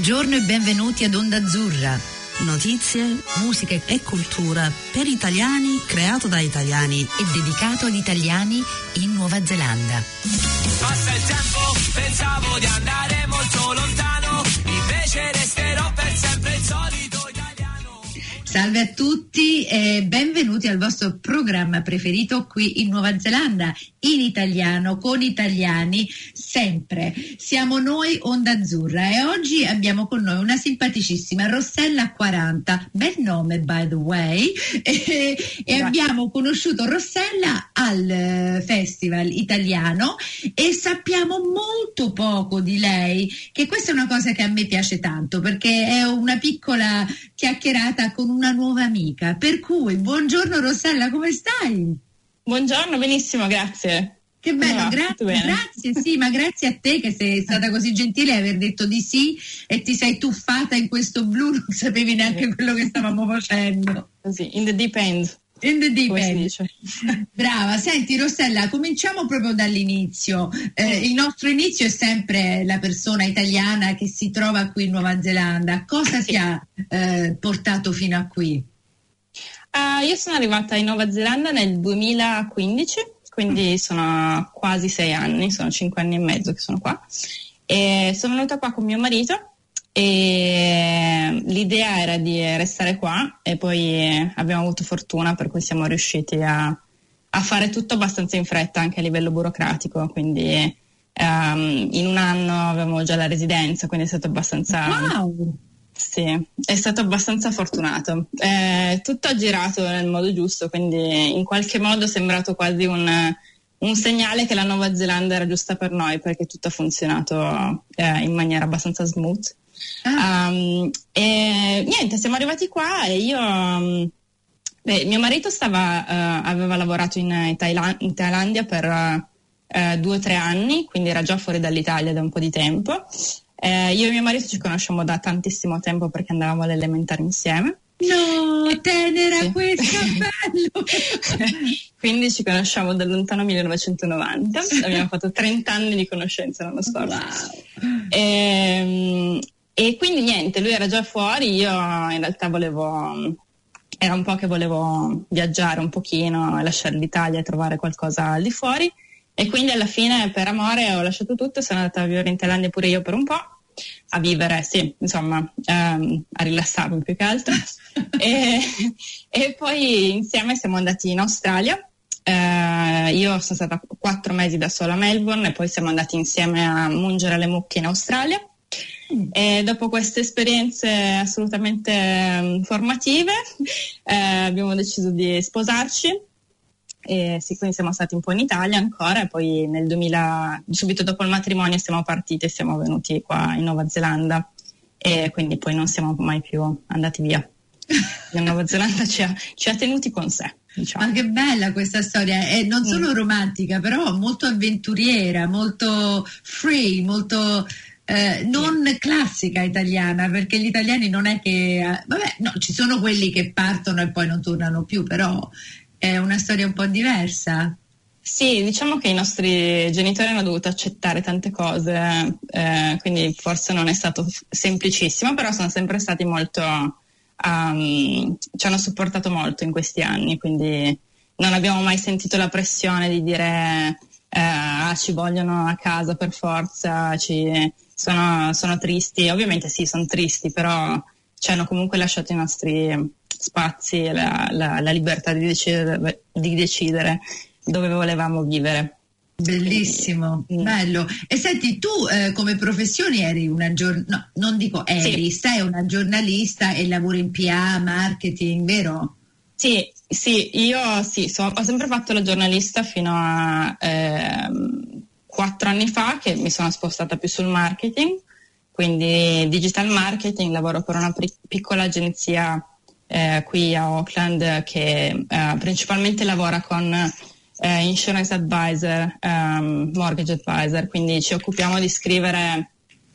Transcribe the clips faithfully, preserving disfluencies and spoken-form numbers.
Buongiorno e benvenuti ad Onda Azzurra. Notizie, musica e cultura per italiani, creato da italiani e dedicato ad italiani in Nuova Zelanda. Passa il tempo, pensavo di andare molto lontano, invece resterò per sempre il solito italiano. Salve a tutti e benvenuti al vostro programma preferito qui in Nuova Zelanda, in italiano, con italiani, sempre. Siamo noi Onda Azzurra e oggi abbiamo con noi una simpaticissima Rossella Quaranta, bel nome by the way, e, e abbiamo conosciuto Rossella al Festival Italiano e sappiamo molto poco di lei, che questa è una cosa che a me piace tanto perché è una piccola chiacchierata con una nuova amica, per cui buongiorno Rossella, come stai? Buongiorno, benissimo, grazie. Che bello, no, gra- grazie, sì, ma grazie a te che sei stata così gentile e aver detto di sì e ti sei tuffata in questo blu, non sapevi neanche quello che stavamo facendo. Sì, in the deep end. In the deep end. Brava, senti Rossella, cominciamo proprio dall'inizio. Eh, il nostro inizio è sempre la persona italiana che si trova qui in Nuova Zelanda. Cosa sì. ti ha eh, portato fino a qui? Uh, io sono arrivata in Nuova Zelanda nel duemilaquindici, quindi sono quasi sei anni, sono cinque anni e mezzo che sono qua. E sono venuta qua con mio marito e l'idea era di restare qua e poi abbiamo avuto fortuna per cui siamo riusciti a, a fare tutto abbastanza in fretta anche a livello burocratico, quindi um, in un anno avevamo già la residenza, quindi è stato abbastanza... Wow. Sì, è stato abbastanza fortunato. Eh, tutto ha girato nel modo giusto, quindi in qualche modo è sembrato quasi un, un segnale che la Nuova Zelanda era giusta per noi, perché tutto ha funzionato eh, in maniera abbastanza smooth. Ah. Um, e niente, siamo arrivati qua e io... Um, beh, mio marito stava uh, aveva lavorato in, in, Thailand, in Thailandia per uh, due o tre anni, quindi era già fuori dall'Italia da un po' di tempo. Eh, io e mio marito ci conosciamo da tantissimo tempo perché andavamo alle elementari insieme. No, tenera, sì. Questo è bello! Quindi ci conosciamo da lontano millenovecentonovanta, abbiamo fatto trenta anni di conoscenza l'anno scorso. Wow. E, e quindi niente, lui era già fuori, io in realtà volevo, era un po' che volevo viaggiare un pochino, lasciare l'Italia e trovare qualcosa al di fuori. E quindi alla fine per amore ho lasciato tutto, sono andata a vivere in Thailandia pure io per un po', a vivere, sì, insomma, um, a rilassarmi più che altro. e, e poi insieme siamo andati in Australia, uh, io sono stata quattro mesi da sola a Melbourne e poi siamo andati insieme a mungere le mucche in Australia. E dopo queste esperienze assolutamente um, formative uh, abbiamo deciso di sposarci. E sì, quindi siamo stati un po' in Italia ancora e poi nel duemila, subito dopo il matrimonio siamo partite e siamo venuti qua in Nuova Zelanda e quindi poi non siamo mai più andati via. La Nuova Zelanda ci ha, ci ha tenuti con sé, diciamo. Ma che bella questa storia, è non solo mm. romantica però molto avventuriera, molto free, molto... Eh, non classica italiana, perché gli italiani non è che... Vabbè, no, ci sono quelli che partono e poi non tornano più, però... È una storia un po' diversa. Sì, diciamo che i nostri genitori hanno dovuto accettare tante cose, eh, quindi forse non è stato semplicissimo, però sono sempre stati molto, um, ci hanno supportato molto in questi anni, quindi non abbiamo mai sentito la pressione di dire eh, ah, ci vogliono a casa per forza, ci, sono, sono tristi, ovviamente sì, sono tristi, però ci hanno comunque lasciato i nostri... spazi e la, la, la libertà di decidere, di decidere dove volevamo vivere. Bellissimo, quindi, bello. E senti, tu eh, come professione eri una giorn- no, non dico eri, sì. sei una giornalista e lavori in P R, marketing, vero? Sì, sì, io sì, so, ho sempre fatto la giornalista fino a quattro eh, anni fa che mi sono spostata più sul marketing, quindi digital marketing, lavoro per una pri- piccola agenzia Eh, qui a Auckland che eh, principalmente lavora con eh, insurance advisor, um, mortgage advisor, quindi ci occupiamo di scrivere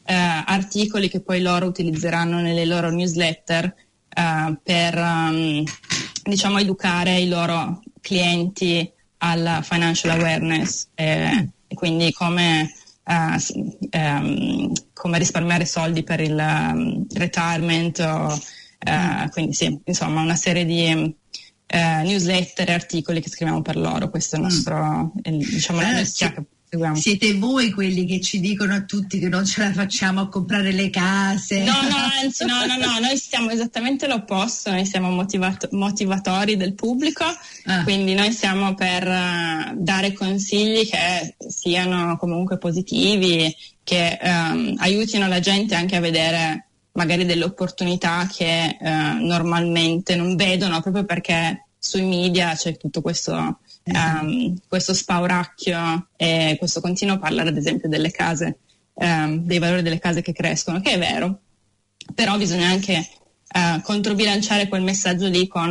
eh, articoli che poi loro utilizzeranno nelle loro newsletter eh, per um, diciamo educare i loro clienti alla financial awareness eh, e quindi come uh, um, come risparmiare soldi per il um, retirement, o, uh, mm. quindi sì, insomma una serie di uh, newsletter e articoli che scriviamo per loro. Questo è il nostro, mm. il, diciamo, la nostra che seguiamo. Siete voi quelli che ci dicono a tutti che non ce la facciamo a comprare le case? No, no, anzi, no, no, no, noi siamo esattamente l'opposto, noi siamo motivato- motivatori del pubblico, ah. quindi noi siamo per uh, dare consigli che siano comunque positivi, che um, aiutino la gente anche a vedere magari delle opportunità che uh, normalmente non vedono, proprio perché sui media c'è tutto questo... Um, questo spauracchio e questo continuo parlare ad esempio delle case, um, dei valori delle case che crescono, che è vero, però bisogna anche uh, controbilanciare quel messaggio lì con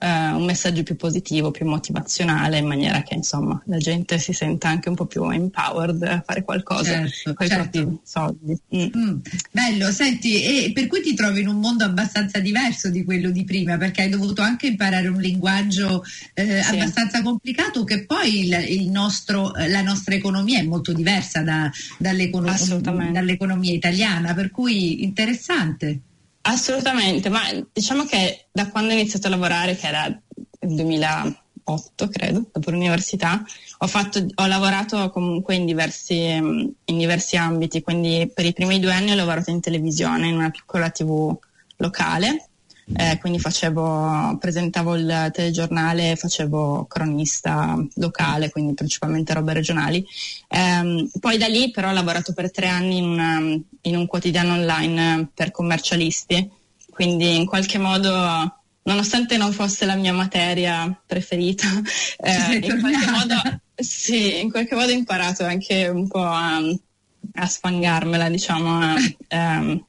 uh, un messaggio più positivo, più motivazionale, in maniera che insomma la gente si senta anche un po' più empowered a fare qualcosa, certo, con certo. i propri soldi. mm. Mm. Bello, senti, e per cui ti trovi in un mondo abbastanza diverso di quello di prima, perché hai dovuto anche imparare un linguaggio eh, sì. abbastanza complicato, che poi il, il nostro, la nostra economia è molto diversa da, dall'econom- dall'economia italiana, per cui interessante. Assolutamente, ma diciamo che da quando ho iniziato a lavorare, che era il duemilaotto credo, dopo l'università, ho, fatto, ho lavorato comunque in diversi, in diversi ambiti, quindi per i primi due anni ho lavorato in televisione, in una piccola tivù locale, eh, quindi facevo, presentavo il telegiornale, facevo cronista locale, quindi principalmente robe regionali. Eh, poi da lì però ho lavorato per tre anni in, una, in un quotidiano online per commercialisti, quindi in qualche modo, nonostante non fosse la mia materia preferita, eh, in qualche modo sì, in qualche modo ho imparato anche un po' a, a sfangarmela, diciamo, a, um,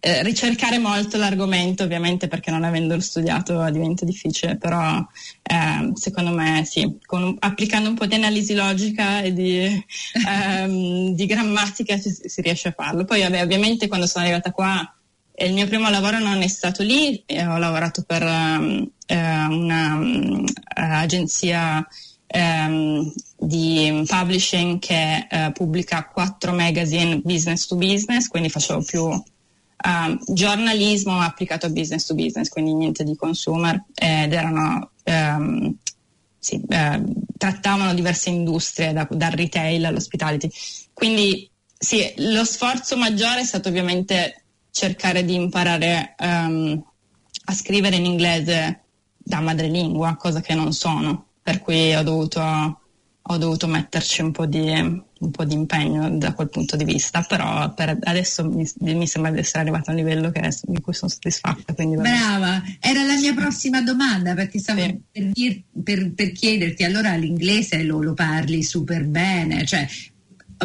eh, ricercare molto l'argomento, ovviamente, perché non avendolo studiato diventa difficile, però eh, secondo me sì, con, applicando un po' di analisi logica e di, um, di grammatica si, si riesce a farlo. Poi vabbè, ovviamente quando sono arrivata qua, il mio primo lavoro non è stato lì, ho lavorato per um, eh, una um, agenzia um, di publishing che uh, pubblica quattro magazine business to business, quindi facevo più um, giornalismo applicato a business to business, quindi niente di consumer, ed erano um, sì, eh, trattavano diverse industrie, da, dal retail all'hospitality. Quindi sì, lo sforzo maggiore è stato ovviamente cercare di imparare um, a scrivere in inglese da madrelingua, cosa che non sono, per cui ho dovuto, ho dovuto metterci un po' di, un po' di impegno da quel punto di vista, però per adesso mi, mi sembra di essere arrivata a un livello che, di cui sono soddisfatta. Quindi brava, era la mia prossima domanda, perché stavo sì. per, dir, per, per chiederti, allora l'inglese lo, lo parli super bene, cioè...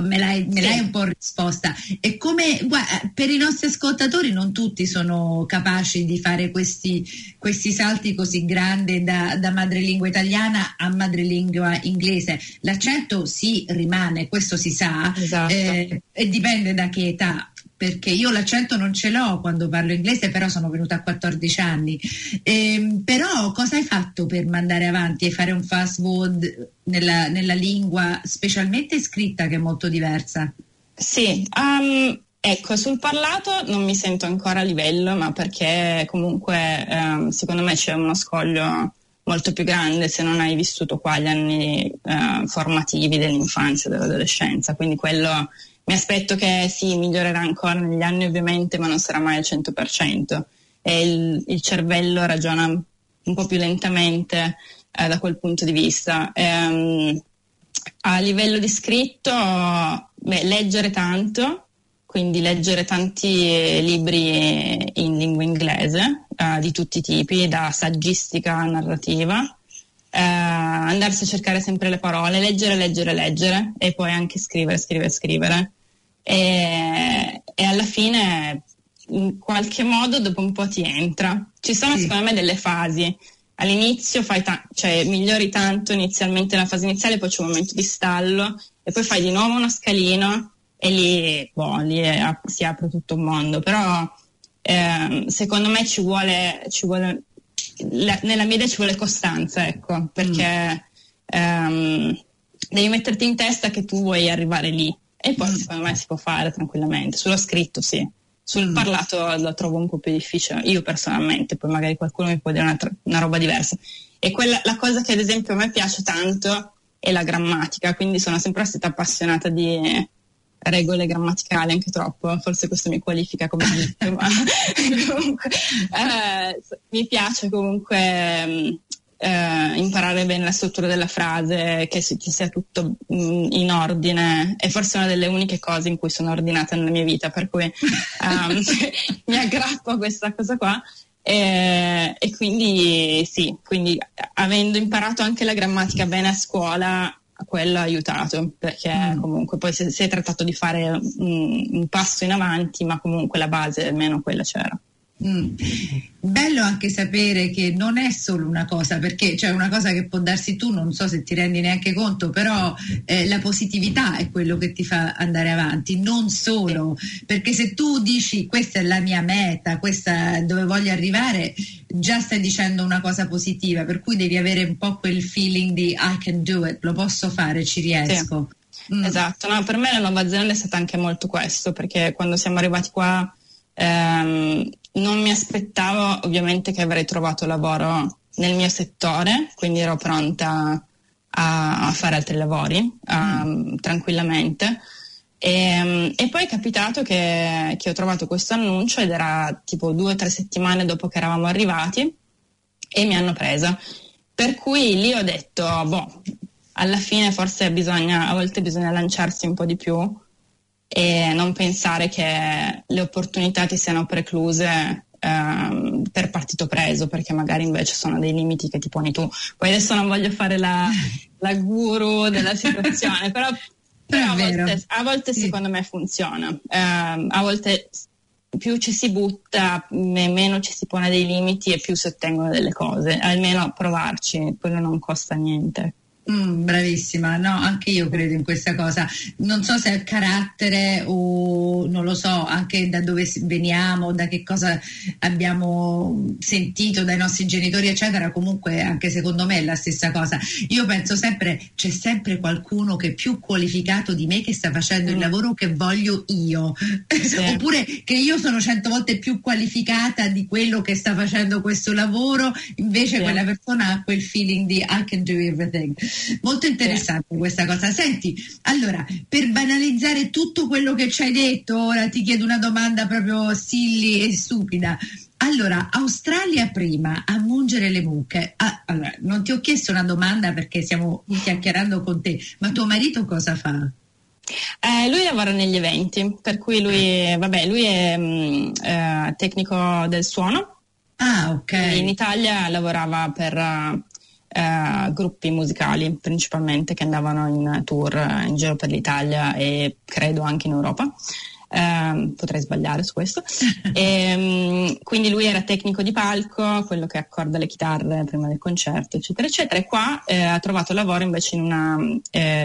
Me l'hai, me l'hai un po' risposta. E come, guarda, per i nostri ascoltatori non tutti sono capaci di fare questi, questi salti così grandi da, da madrelingua italiana a madrelingua inglese. L'accento si rimane, questo si sa, esatto. eh, e dipende da che età, perché io l'accento non ce l'ho quando parlo inglese, però sono venuta a quattordici anni. Eh, però cosa hai fatto per mandare avanti e fare un fast forward nella, nella lingua, specialmente scritta, che è molto diversa? Sì, um, ecco, sul parlato non mi sento ancora a livello, ma perché comunque um, secondo me c'è uno scoglio molto più grande se non hai vissuto qua gli anni uh, formativi dell'infanzia e dell'adolescenza, quindi quello... Mi aspetto che sì, migliorerà ancora negli anni ovviamente, ma non sarà mai al cento per cento, e il, il cervello ragiona un po' più lentamente eh, da quel punto di vista. Ehm, a livello di scritto, beh, leggere tanto, quindi leggere tanti libri in lingua inglese eh, di tutti i tipi, da saggistica a narrativa. Uh, andarsi a cercare sempre le parole, leggere, leggere, leggere, e poi anche scrivere, scrivere, scrivere, e, e alla fine in qualche modo dopo un po' ti entra. Ci sono sì. secondo me delle fasi, all'inizio fai ta- cioè migliori tanto inizialmente nella fase iniziale, poi c'è un momento di stallo e poi fai di nuovo uno scalino e lì, boh, lì è, si apre tutto un mondo, però eh, secondo me ci vuole ci vuole La, nella mia idea ci vuole costanza, ecco, perché mm. um, devi metterti in testa che tu vuoi arrivare lì, E poi secondo me si può fare tranquillamente, sullo scritto sì, sul mm. parlato lo trovo un po' più difficile, io personalmente, poi magari qualcuno mi può dire una, una roba diversa. E quella, la cosa che ad esempio a me piace tanto è la grammatica, quindi sono sempre stata appassionata di regole grammaticali, anche troppo, forse questo mi qualifica come detto, ma comunque eh, mi piace comunque eh, imparare bene la struttura della frase, che, si, che sia tutto mh, in ordine, è forse una delle uniche cose in cui sono ordinata nella mia vita, per cui um, mi aggrappo a questa cosa qua. E, e quindi sì, quindi avendo imparato anche la grammatica bene a scuola, quello ha aiutato, perché mm. comunque poi si, si è trattato di fare un, un passo in avanti, ma comunque la base almeno quella c'era. Mm. Bello anche sapere che non è solo una cosa, perché cioè una cosa che può darsi tu, non so se ti rendi neanche conto, però eh, la positività è quello che ti fa andare avanti, non solo, perché se tu dici questa è la mia meta, questa è dove voglio arrivare, già stai dicendo una cosa positiva, per cui devi avere un po' quel feeling di I can do it, lo posso fare, ci riesco. Sì. Mm. Esatto, no, per me la Nuova Zelanda è stata anche molto questo, perché quando siamo arrivati qua ehm, non mi aspettavo ovviamente che avrei trovato lavoro nel mio settore, quindi ero pronta a, a fare altri lavori um, tranquillamente. E, e poi è capitato che, che ho trovato questo annuncio ed era tipo due o tre settimane dopo che eravamo arrivati e mi hanno presa. Per cui lì ho detto, boh, alla fine forse bisogna, a volte bisogna lanciarsi un po' di più e non pensare che le opportunità ti siano precluse ehm, per partito preso, perché magari invece sono dei limiti che ti poni tu. Poi adesso non voglio fare la, la guru della situazione, però, però a volte, a volte sì. Secondo me funziona, eh, a volte più ci si butta, meno ci si pone dei limiti e più si ottengono delle cose, almeno provarci, quello non costa niente. Mm, bravissima, no, anche io credo in questa cosa, non so se è carattere o non lo so, anche da dove veniamo, da che cosa abbiamo sentito dai nostri genitori eccetera, comunque anche secondo me è la stessa cosa. Io penso sempre c'è sempre qualcuno che è più qualificato di me che sta facendo mm. il lavoro che voglio io, sì. Oppure che io sono cento volte più qualificata di quello che sta facendo questo lavoro, invece sì. Quella persona ha quel feeling di I can do everything. Molto interessante questa cosa. Senti, allora, per banalizzare tutto quello che ci hai detto, ora ti chiedo una domanda proprio silly e stupida. Allora, Australia prima, a mungere le mucche. Ah, allora, non ti ho chiesto una domanda perché stiamo chiacchierando con te, ma tuo marito cosa fa? Eh, lui lavora negli eventi, per cui lui, vabbè, lui è eh, tecnico del suono. Ah, ok. In Italia lavorava per... Uh, gruppi musicali principalmente che andavano in tour uh, in giro per l'Italia e credo anche in Europa, uh, potrei sbagliare su questo. E, um, quindi lui era tecnico di palco, quello che accorda le chitarre prima del concerto eccetera eccetera, e qua uh, ha trovato lavoro invece in una uh,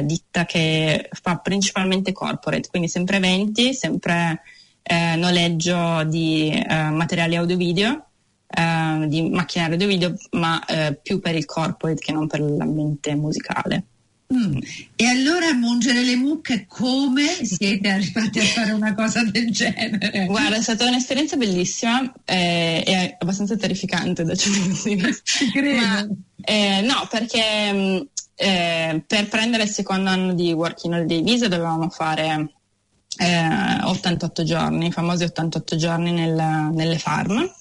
ditta che fa principalmente corporate, quindi sempre eventi, sempre uh, noleggio di uh, materiali audio video, Uh, di macchinare audio video, ma uh, più per il corporate che non per l'ambiente musicale. Mm. E allora a mungere le mucche, come siete arrivati a fare una cosa del genere? Guarda, è stata un'esperienza bellissima eh, e abbastanza terrificante da certi punti di vista. Credo. Ma, eh, no, perché eh, per prendere il secondo anno di Working Holiday Visa dovevamo fare eh, ottantotto giorni, i famosi ottantotto giorni nel, nelle farm.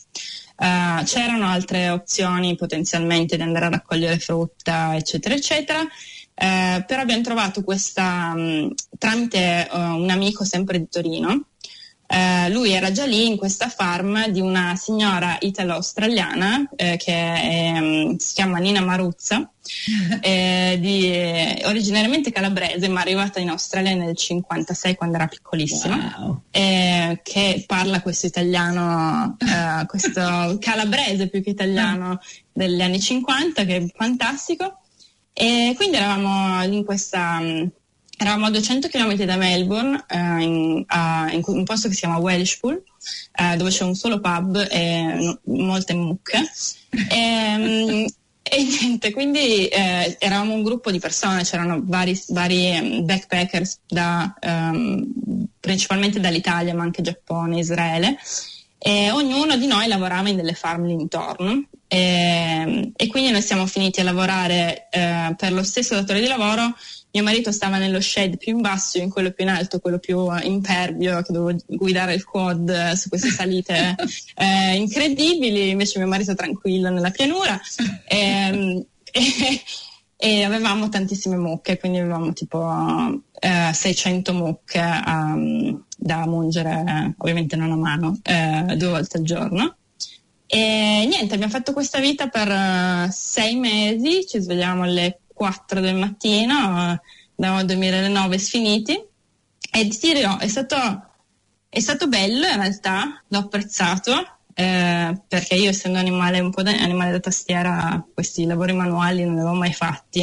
Uh, c'erano altre opzioni potenzialmente di andare a raccogliere frutta eccetera eccetera, uh, però abbiamo trovato questa um, tramite uh, un amico sempre di Torino, uh, lui era già lì in questa farm di una signora italo-australiana eh, che è, um, si chiama Nina Maruzza, eh, di, eh, originariamente calabrese ma arrivata in Australia nel cinquantasei quando era piccolissima. Wow. Eh, che parla questo italiano eh, questo calabrese più che italiano degli anni cinquanta, che è fantastico. E quindi eravamo in questa eravamo a duecento chilometri da Melbourne, eh, in, a, in un posto che si chiama Welshpool, eh, dove c'è un solo pub e no, molte mucche e, E niente, quindi eh, eravamo un gruppo di persone, c'erano vari, vari backpackers da, um, principalmente dall'Italia, ma anche Giappone, Israele, e ognuno di noi lavorava in delle farm lì intorno, e, e quindi noi siamo finiti a lavorare eh, per lo stesso datore di lavoro. Mio marito stava nello shade più in basso, io in quello più in alto, quello più impervio, che dovevo guidare il quad su queste salite eh, incredibili, invece mio marito tranquillo nella pianura, e, e, e avevamo tantissime mucche, quindi avevamo tipo eh, seicento mucche um, da mungere, ovviamente non a mano, eh, due volte al giorno. E niente, abbiamo fatto questa vita per uh, sei mesi, ci svegliavamo alle quattro del mattino, andavamo a dormire alle nove sfiniti, e ti dirò, è stato, è stato bello in realtà, l'ho apprezzato, eh, perché io essendo animale un po' da, animale da tastiera, questi lavori manuali non li avevo mai fatti,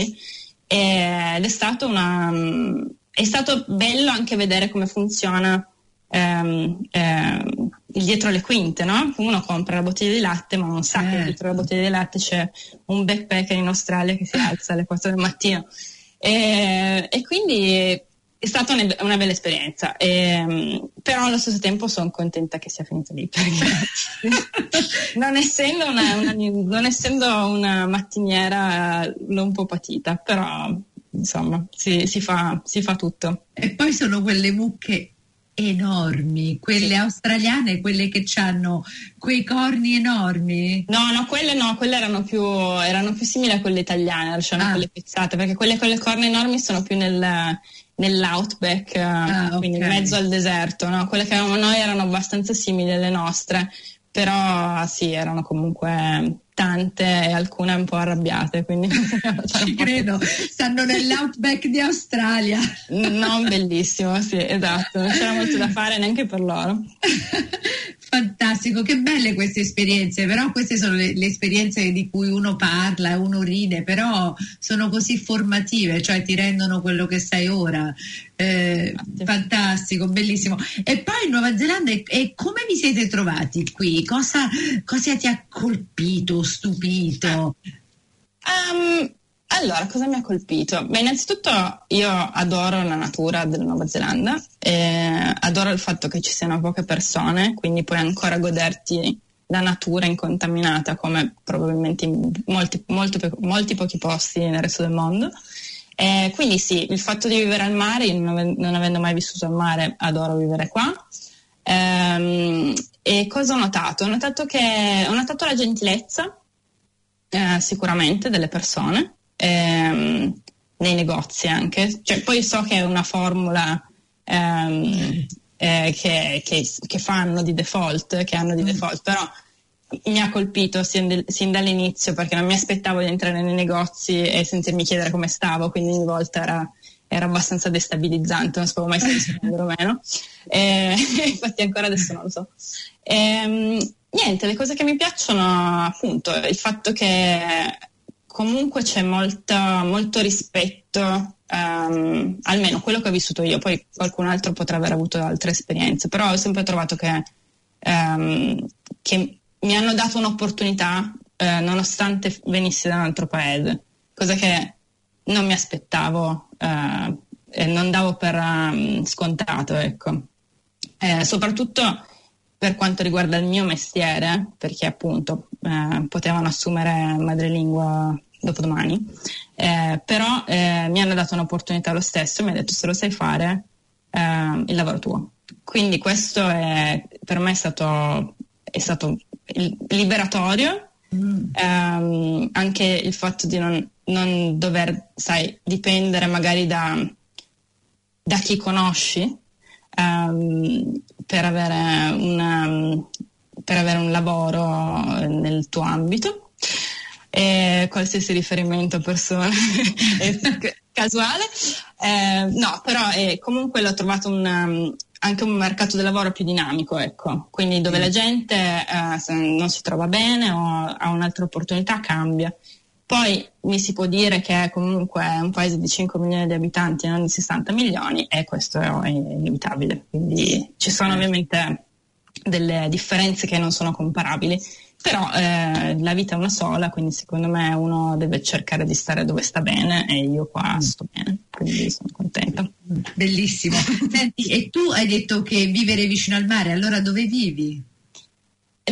eh, ed è stato una, è stato bello anche vedere come funziona ehm, ehm, il dietro le quinte, no? Uno compra la bottiglia di latte ma non sa eh. che dietro la bottiglia di latte c'è un backpacker in Australia che si alza alle quattro del mattino, e, e quindi è stata una, una bella esperienza, e, però allo stesso tempo sono contenta che sia finito lì, perché non essendo una, una, non essendo una mattiniera l'ho un po' patita, però insomma si, si, fa, si fa tutto. E poi sono quelle mucche enormi, quelle sì. australiane, quelle che hanno quei corni enormi? No, no, quelle no, quelle erano più erano più simili a quelle italiane, cioè ah. quelle pizzate, perché quelle con le corna enormi sono più nel nell'outback, ah, okay. quindi in mezzo al deserto, no? Quelle che avevamo noi erano abbastanza simili alle nostre, però sì, erano comunque tante e alcune un po' arrabbiate, quindi ci credo, stanno nell'outback di Australia. No, bellissimo, sì, esatto, non c'era molto da fare neanche per loro. Fantastico, che belle queste esperienze, però queste sono le, le esperienze di cui uno parla, uno ride, però sono così formative, cioè ti rendono quello che sei ora. Eh, fantastico, bellissimo. E poi in Nuova Zelanda, e, e come vi siete trovati qui? Cosa, cosa ti ha colpito, stupito? Um, allora, cosa mi ha colpito? Beh, innanzitutto io adoro la natura della Nuova Zelanda, eh, adoro il fatto che ci siano poche persone, quindi puoi ancora goderti la natura incontaminata come probabilmente in molti, molto, molti pochi posti nel resto del mondo. Eh, quindi sì, il fatto di vivere al mare, io non, av- non avendo mai vissuto al mare, adoro vivere qua. Ehm, e cosa ho notato? Ho notato che ho notato la gentilezza, eh, sicuramente, delle persone, ehm, nei negozi anche. Cioè, poi so che è una formula ehm, eh, che, che, che fanno di default, che hanno di default, però mi ha colpito sin, de- sin dall'inizio, perché non mi aspettavo di entrare nei negozi e sentirmi chiedere come stavo, quindi ogni volta era, era abbastanza destabilizzante, non sapevo mai se rispondere o meno, e, infatti ancora adesso non lo so. E, niente, le cose che mi piacciono appunto il fatto che comunque c'è molto, molto rispetto, um, almeno quello che ho vissuto io, poi qualcun altro potrà aver avuto altre esperienze, però ho sempre trovato che, um, che mi hanno dato un'opportunità, eh, nonostante venissi da un altro paese, cosa che non mi aspettavo, eh, e non davo per um, scontato, ecco. Eh, soprattutto per quanto riguarda il mio mestiere, perché appunto eh, potevano assumere madrelingua dopodomani, eh, però eh, mi hanno dato un'opportunità lo stesso, mi hanno detto se lo sai fare, eh, il lavoro tuo. Quindi questo è, per me è stato... è stato liberatorio, mm. ehm, anche il fatto di non, non dover, sai, dipendere magari da, da chi conosci, ehm, per avere una, per avere un lavoro nel tuo ambito, e qualsiasi riferimento a persone casuale, eh, no, però eh, comunque l'ho trovato un anche un mercato del lavoro più dinamico, ecco, quindi dove la gente eh, se non si trova bene o ha un'altra opportunità cambia. Poi mi si può dire che comunque è un paese di cinque milioni di abitanti e non di sessanta milioni, e questo è inevitabile, quindi ci sono ovviamente delle differenze che non sono comparabili, però eh, la vita è una sola, quindi secondo me uno deve cercare di stare dove sta bene, e io qua sto bene, quindi sono contenta. Bellissimo. Senti, e tu hai detto che vivere vicino al mare, allora dove vivi?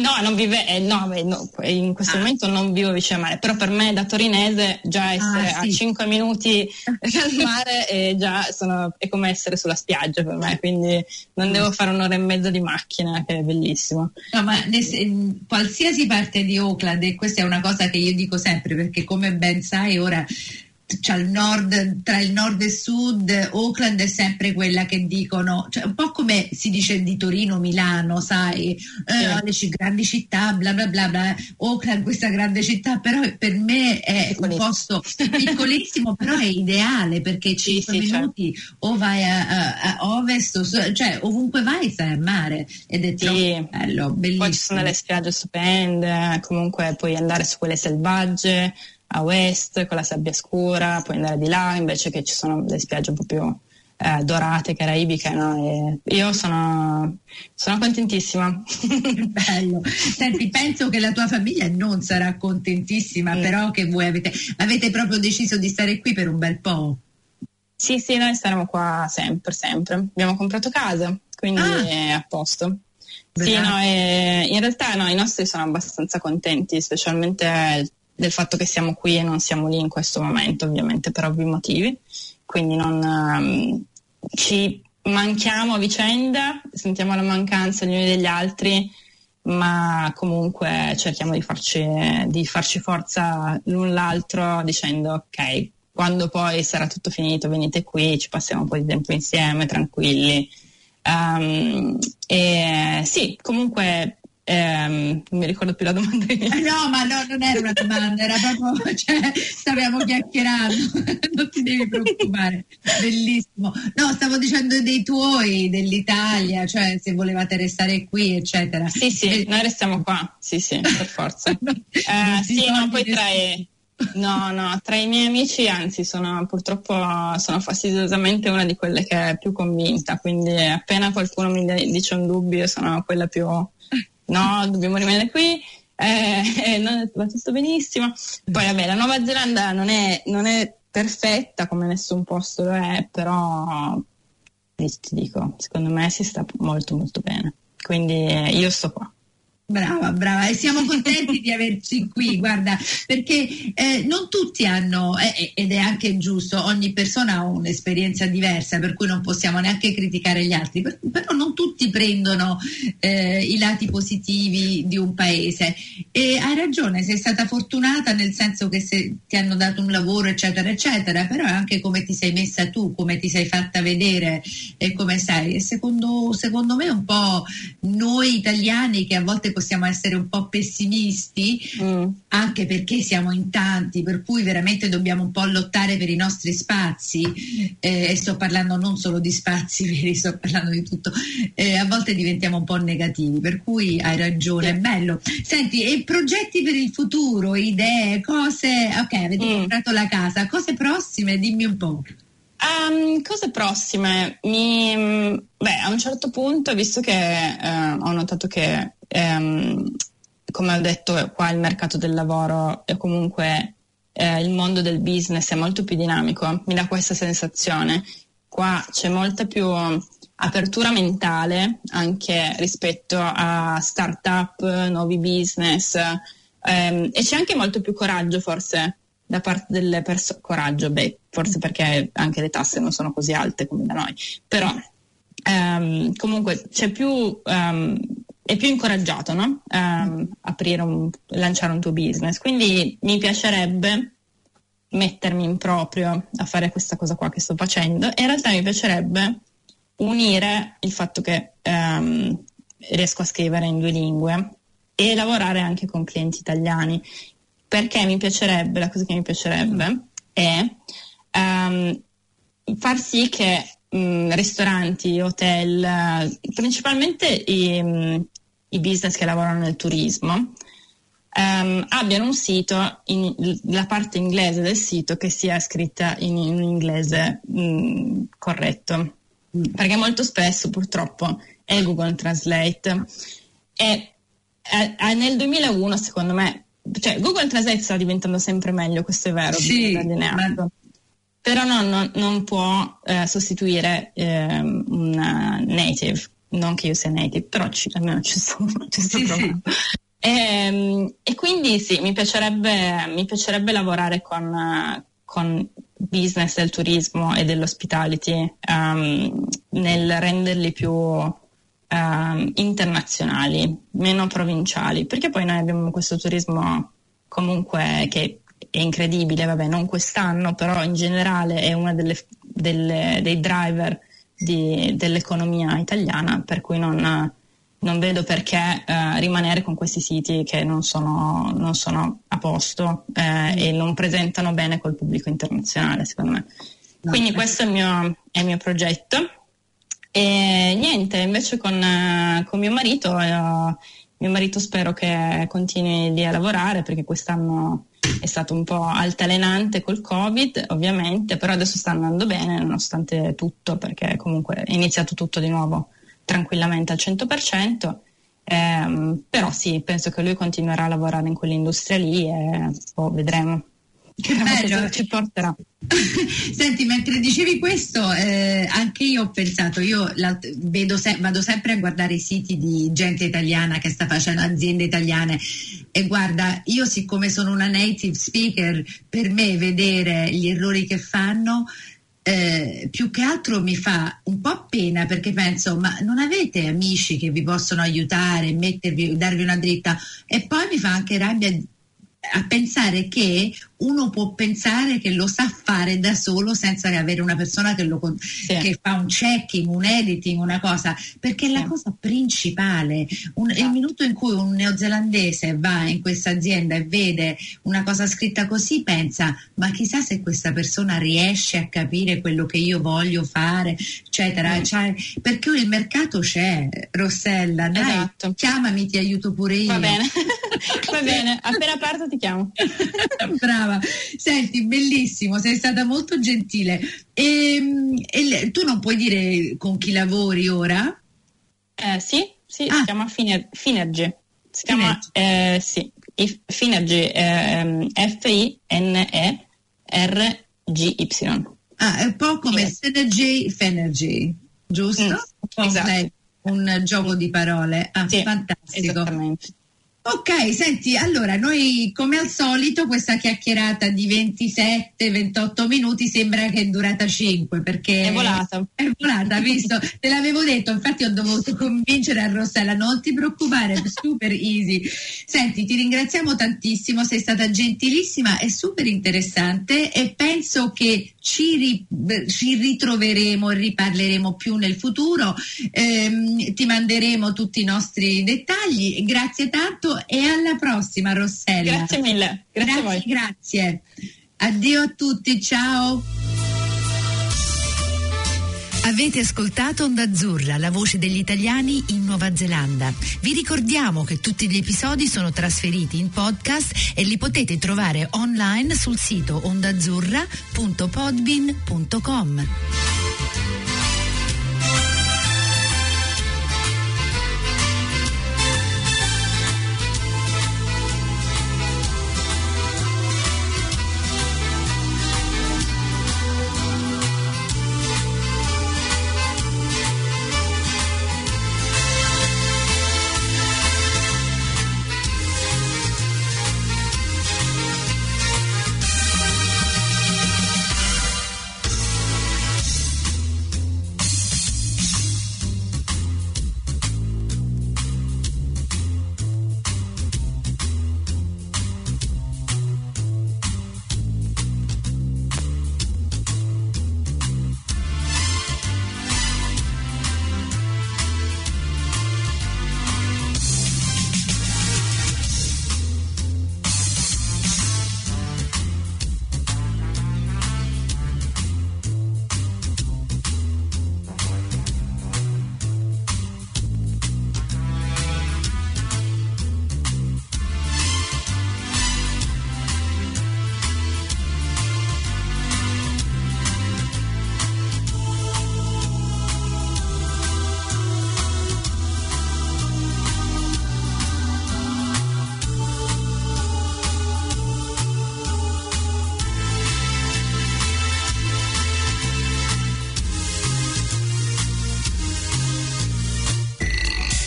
No, non vive, eh, no, no, in questo ah. momento non vivo vicino al mare, però per me da torinese già essere ah, sì. a cinque minuti dal mare è già sono, è come essere sulla spiaggia per me, quindi non mm. devo fare un'ora e mezza di macchina, che è bellissimo. No, ma in qualsiasi parte di Auckland, e questa è una cosa che io dico sempre, perché come ben sai ora c'è il nord, tra il nord e il sud, Auckland è sempre quella che dicono, cioè un po' come si dice di Torino, Milano, sai, eh, sì. le grandi città, bla bla bla bla, Auckland questa grande città, però per me è un posto piccolissimo però è ideale, perché cinque sì, sì, minuti certo. o vai a, a, a ovest, o, cioè ovunque vai stai al mare, ed è troppo sì. bello, bellissimo. Poi ci sono le spiagge stupende, comunque puoi andare su quelle selvagge a West con la sabbia scura, puoi andare di là, invece che ci sono delle spiagge un po' più eh, dorate, caraibiche, no? E io sono, sono contentissima. Bello. Senti, penso che la tua famiglia non sarà contentissima, sì. però che voi avete, avete proprio deciso di stare qui per un bel po'. Sì, sì, noi staremo qua sempre, sempre. Abbiamo comprato casa, quindi ah. è a posto. Sì, no, e in realtà no, i nostri sono abbastanza contenti, specialmente il del fatto che siamo qui e non siamo lì in questo momento, ovviamente per ovvi motivi, quindi non um, ci manchiamo a vicenda, sentiamo la mancanza gli uni degli altri, ma comunque cerchiamo di farci, di farci forza l'un l'altro, dicendo ok, quando poi sarà tutto finito venite qui, ci passiamo un po' di tempo insieme, tranquilli. Um, e sì, comunque... Eh, non mi ricordo più la domanda. No, ma no, non era una domanda, era proprio, cioè, stavamo chiacchierando, non ti devi preoccupare. Bellissimo. No, stavo dicendo dei tuoi, dell'Italia, cioè se volevate restare qui, eccetera. Sì, sì, e... noi restiamo qua, sì, sì, per forza. No, eh, sì, no, poi tra i... no, no, tra i miei amici, anzi, sono purtroppo sono fastidiosamente una di quelle che è più convinta, quindi appena qualcuno mi dice un dubbio, sono quella più no, dobbiamo rimanere qui, eh, eh, non, va tutto benissimo. Poi vabbè, la Nuova Zelanda non è, non è perfetta come nessun posto lo è, però ti dico, secondo me si sta molto molto bene, quindi eh, io sto qua. Brava, brava, e siamo contenti di averci qui, guarda, perché eh, non tutti hanno, eh, ed è anche giusto, ogni persona ha un'esperienza diversa, per cui non possiamo neanche criticare gli altri, per, però non tutti prendono eh, i lati positivi di un paese, e hai ragione, sei stata fortunata nel senso che se ti hanno dato un lavoro eccetera eccetera, però è anche come ti sei messa tu, come ti sei fatta vedere e come sei, e secondo, secondo me un po' noi italiani che a volte possiamo possiamo essere un po' pessimisti, mm. anche perché siamo in tanti, per cui veramente dobbiamo un po' lottare per i nostri spazi, eh, e sto parlando non solo di spazi veri, sto parlando di tutto, eh, a volte diventiamo un po' negativi, per cui hai ragione, sì. È bello. Senti, e progetti per il futuro, idee, cose, ok, avete mm. comprato la casa, cose prossime, dimmi un po'. Um, cose prossime, mi, beh, a un certo punto, visto che eh, ho notato che Um, come ho detto qua il mercato del lavoro e comunque eh, il mondo del business è molto più dinamico, mi dà questa sensazione, qua c'è molta più apertura mentale anche rispetto a start-up, nuovi business, ehm, e c'è anche molto più coraggio forse da parte delle persone, coraggio, beh forse perché anche le tasse non sono così alte come da noi, però ehm, comunque c'è più um, è più incoraggiato, no? Um, aprire un, lanciare un tuo business, quindi mi piacerebbe mettermi in proprio a fare questa cosa qua che sto facendo, e in realtà mi piacerebbe unire il fatto che um, riesco a scrivere in due lingue e lavorare anche con clienti italiani, perché mi piacerebbe, la cosa che mi piacerebbe è um, far sì che um, ristoranti, hotel, principalmente i um, i business che lavorano nel turismo, um, abbiano un sito, in, la parte inglese del sito che sia scritta in, in inglese mh, corretto, perché molto spesso purtroppo è Google Translate, e eh, nel duemilauno, secondo me, cioè Google Translate sta diventando sempre meglio, questo è vero, sì, ma... però no, no, non può eh, sostituire eh, una native, non che io sia native, però ci, almeno ci sono, ci sto sì, provando. Sì. E, e quindi sì, mi piacerebbe, mi piacerebbe lavorare con, con business del turismo e dell'hospitality um, nel renderli più um, internazionali, meno provinciali, perché poi noi abbiamo questo turismo comunque che è incredibile, vabbè non quest'anno, però in generale è uno delle, delle, dei driver di, dell'economia italiana, per cui non... Non vedo perché eh, rimanere con questi siti che non sono, non sono a posto eh, e non presentano bene col pubblico internazionale, secondo me. Quindi no, questo è il mio, è il mio progetto. E niente, invece con, eh, con mio marito, eh, mio marito spero che continui lì a lavorare, perché quest'anno è stato un po' altalenante col Covid, ovviamente, però adesso sta andando bene nonostante tutto, perché comunque è iniziato tutto di nuovo tranquillamente al cento per cento, ehm, però sì, penso che lui continuerà a lavorare in quell'industria lì e boh, vedremo cosa ci porterà. Senti, mentre dicevi questo, eh, anche io ho pensato, io la, vedo se, vado sempre a guardare i siti di gente italiana che sta facendo, aziende italiane, e guarda, io siccome sono una native speaker, per me vedere gli errori che fanno Eh, più che altro mi fa un po' pena, perché penso, ma non avete amici che vi possono aiutare, mettervi, darvi una dritta? E poi mi fa anche rabbia a pensare che uno può pensare che lo sa fare da solo senza avere una persona che, lo, sì. che fa un checking, un editing, una cosa, perché è la sì. cosa principale. Un, sì. Il minuto in cui un neozelandese va in questa azienda e vede una cosa scritta così, pensa, ma chissà se questa persona riesce a capire quello che io voglio fare, eccetera, sì. cioè, perché il mercato c'è, Rossella, dai, esatto. chiamami, ti aiuto pure io. Va bene, va bene, appena parto ti chiamo. Brava. Senti, bellissimo, sei stata molto gentile. E, e tu non puoi dire con chi lavori ora? Eh, sì, sì ah. si chiama Finer- Finergy. Si chiama eh, sì, Finergy, eh, F I N E R G Y. Ah, è un po' come Synergy, Finergy, giusto? Mm, oh, esatto. Sei un gioco di parole. Ah, sì, fantastico. Esattamente. Ok, senti, allora noi come al solito questa chiacchierata di ventisette ventotto minuti sembra che è durata cinque, perché è volata, è volata, visto? Te l'avevo detto, infatti ho dovuto convincere a Rossella, non ti preoccupare, è super easy. Senti, ti ringraziamo tantissimo, sei stata gentilissima e super interessante, e penso che ci, ri- ci ritroveremo, riparleremo più nel futuro, ehm, ti manderemo tutti i nostri dettagli, grazie tanto. E alla prossima, Rossella. Grazie mille. Grazie, grazie a voi. Grazie. Addio a tutti, ciao. Avete ascoltato Onda Azzurra, la voce degli italiani in Nuova Zelanda. Vi ricordiamo che tutti gli episodi sono trasferiti in podcast e li potete trovare online sul sito onda azzurra punto podbean punto com.